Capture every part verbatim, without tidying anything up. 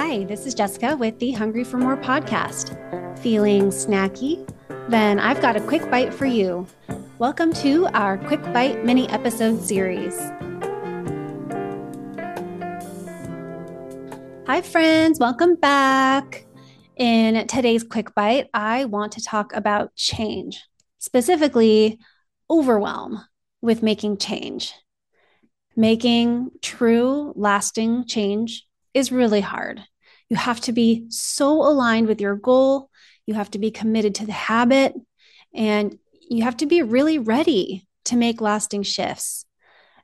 Hi, this is Jessica with the Hungry for More podcast. Feeling snacky? Then I've got a quick bite for you. Welcome to our Quick Bite mini episode series. Hi friends, welcome back. In today's Quick Bite, I want to talk about change, specifically overwhelm with making change. Making true, lasting change is really hard. You have to be so aligned with your goal. You have to be committed to the habit, and you have to be really ready to make lasting shifts.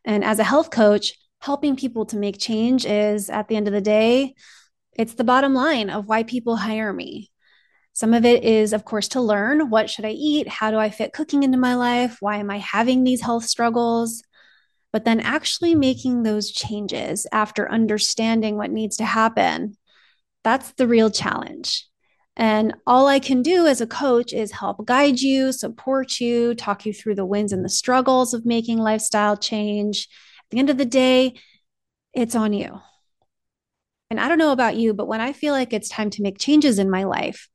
And as a health coach, helping people to make change is, at the end of the day, it's the bottom line of why people hire me. Some of it is, of course, to learn what should I eat? How do I fit cooking into my life? Why am I having these health struggles? But then actually making those changes after understanding what needs to happen, that's the real challenge. And all I can do as a coach is help guide you, support you, talk you through the wins and the struggles of making lifestyle change. At the end of the day, it's on you. And I don't know about you, but when I feel like it's time to make changes in my life,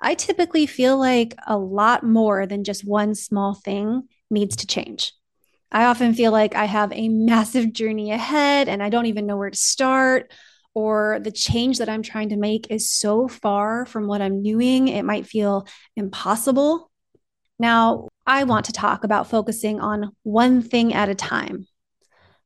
I typically feel like a lot more than just one small thing needs to change. I often feel like I have a massive journey ahead and I don't even know where to start, or the change that I'm trying to make is so far from what I'm doing, it might feel impossible. Now, I want to talk about focusing on one thing at a time.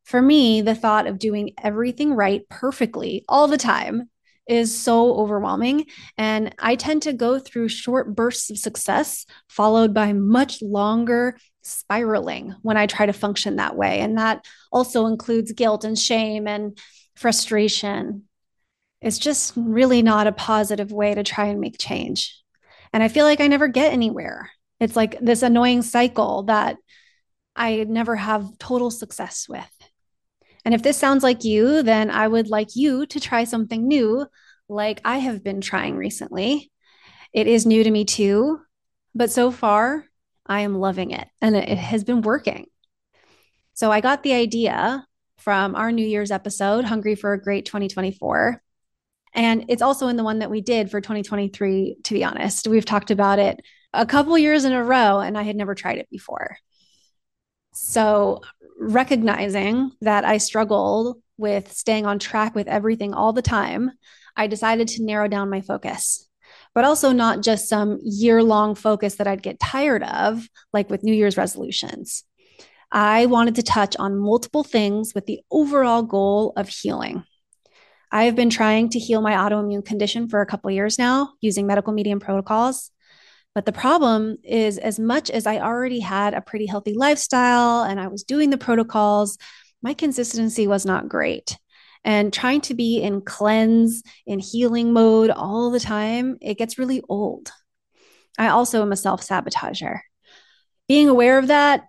For me, the thought of doing everything right perfectly all the time is so overwhelming. And I tend to go through short bursts of success followed by much longer spiraling when I try to function that way. And that also includes guilt and shame and frustration. It's just really not a positive way to try and make change. And I feel like I never get anywhere. It's like this annoying cycle that I never have total success with. And if this sounds like you, then I would like you to try something new like I have been trying recently. It is new to me too, but so far I am loving it and it has been working. So I got the idea from our New Year's episode, Hungry for a Great twenty twenty-four. And it's also in the one that we did for twenty twenty-three, to be honest. We've talked about it a couple years in a row and I had never tried it before. So recognizing that I struggled with staying on track with everything all the time, I decided to narrow down my focus, but also not just some year-long focus that I'd get tired of, like with New Year's resolutions. I wanted to touch on multiple things with the overall goal of healing. I have been trying to heal my autoimmune condition for a couple of years now using medical medium protocols. But the problem is, as much as I already had a pretty healthy lifestyle and I was doing the protocols, my consistency was not great. And trying to be in cleanse, in healing mode all the time, it gets really old. I also am a self-sabotager. Being aware of that,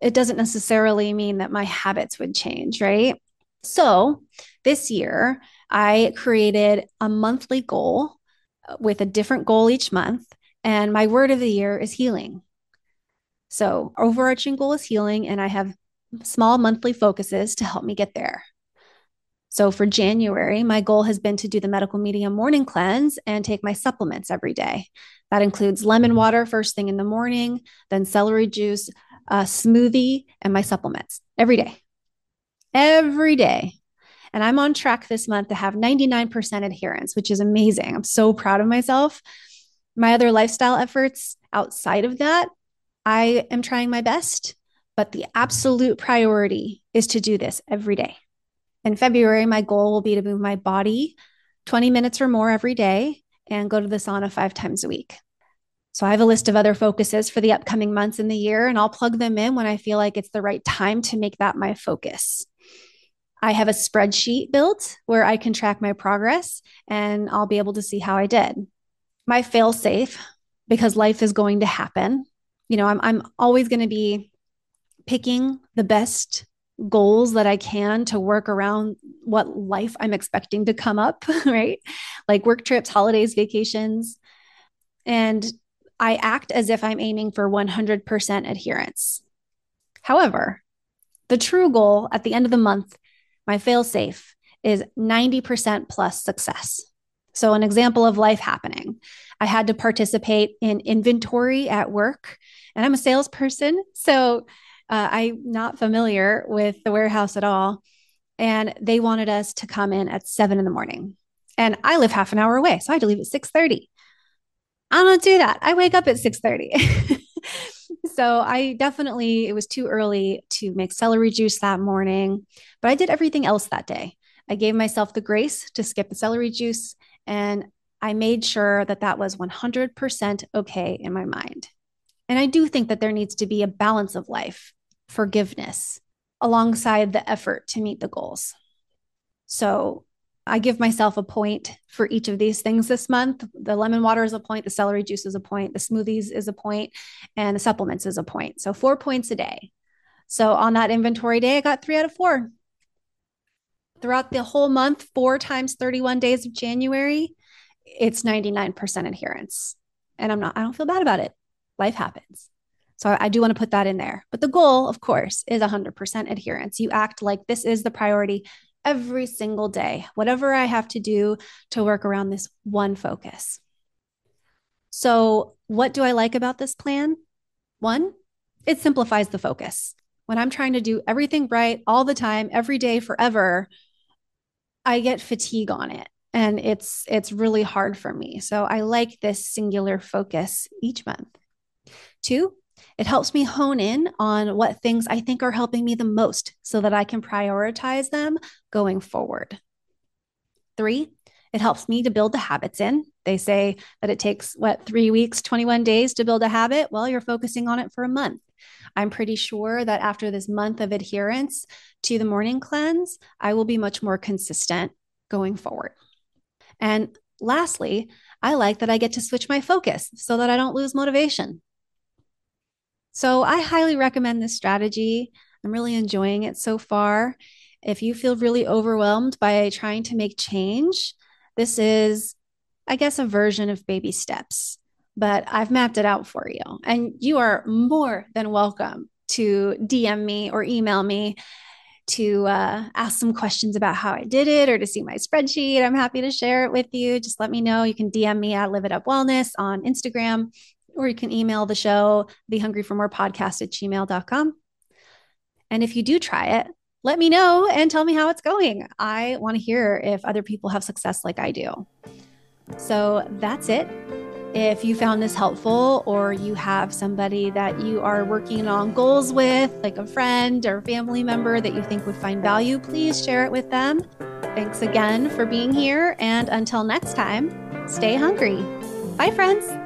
it doesn't necessarily mean that my habits would change, right? So this year, I created a monthly goal with a different goal each month. And my word of the year is healing. So overarching goal is healing, and I have small monthly focuses to help me get there. So for January, my goal has been to do the medical medium morning cleanse and take my supplements every day. That includes lemon water first thing in the morning, then celery juice, a smoothie, and my supplements every day, every day. And I'm on track this month to have ninety-nine percent adherence, which is amazing. I'm so proud of myself. My other lifestyle efforts outside of that, I am trying my best, but the absolute priority is to do this every day. In February, my goal will be to move my body twenty minutes or more every day and go to the sauna five times a week. So I have a list of other focuses for the upcoming months in the year, and I'll plug them in when I feel like it's the right time to make that my focus. I have a spreadsheet built where I can track my progress and I'll be able to see how I did. My fail safe, because life is going to happen. You know, I'm, I'm always going to be picking the best goals that I can to work around what life I'm expecting to come up, right? Like work trips, holidays, vacations. And I act as if I'm aiming for one hundred percent adherence. However, the true goal at the end of the month, my fail safe, is ninety percent plus success. So an example of life happening, I had to participate in inventory at work, and I'm a salesperson. So uh, I'm not familiar with the warehouse at all. And they wanted us to come in at seven in the morning, and I live half an hour away. So I had to leave at six thirty. I don't do that. I wake up at six thirty. So I definitely, it was too early to make celery juice that morning, but I did everything else that day. I gave myself the grace to skip the celery juice, and I made sure that that was one hundred percent okay in my mind. And I do think that there needs to be a balance of life, forgiveness, alongside the effort to meet the goals. So I give myself a point for each of these things this month. The lemon water is a point, the celery juice is a point, the smoothies is a point, and the supplements is a point. So four points a day. So on that inventory day, I got three out of four. Throughout the whole month, four times thirty-one days of January, it's ninety-nine percent adherence. And I'm not, I don't feel bad about it. Life happens. So I do want to put that in there. But the goal, of course, is one hundred percent adherence. You act like this is the priority every single day, whatever I have to do to work around this one focus. So what do I like about this plan? One, it simplifies the focus. When I'm trying to do everything right all the time, every day, forever, I get fatigue on it. And it's, it's really hard for me. So I like this singular focus each month. Two, it helps me hone in on what things I think are helping me the most so that I can prioritize them going forward. Three, it helps me to build the habits in. They say that it takes, what, three weeks, twenty-one days to build a habit? Well, you're focusing on it for a month. I'm pretty sure that after this month of adherence to the morning cleanse, I will be much more consistent going forward. And lastly, I like that I get to switch my focus so that I don't lose motivation. So I highly recommend this strategy. I'm really enjoying it so far. If you feel really overwhelmed by trying to make change, this is, I guess, a version of baby steps. But I've mapped it out for you. And you are more than welcome to D M me or email me to uh, ask some questions about how I did it or to see my spreadsheet. I'm happy to share it with you. Just let me know. You can D M me at Live It Up Wellness on Instagram, or you can email the show, thehungryformorepodcast at gmail dot com. And if you do try it, let me know and tell me how it's going. I want to hear if other people have success like I do. So that's it. If you found this helpful, or you have somebody that you are working on goals with, like a friend or family member that you think would find value, please share it with them. Thanks again for being here. And until next time, stay hungry. Bye, friends.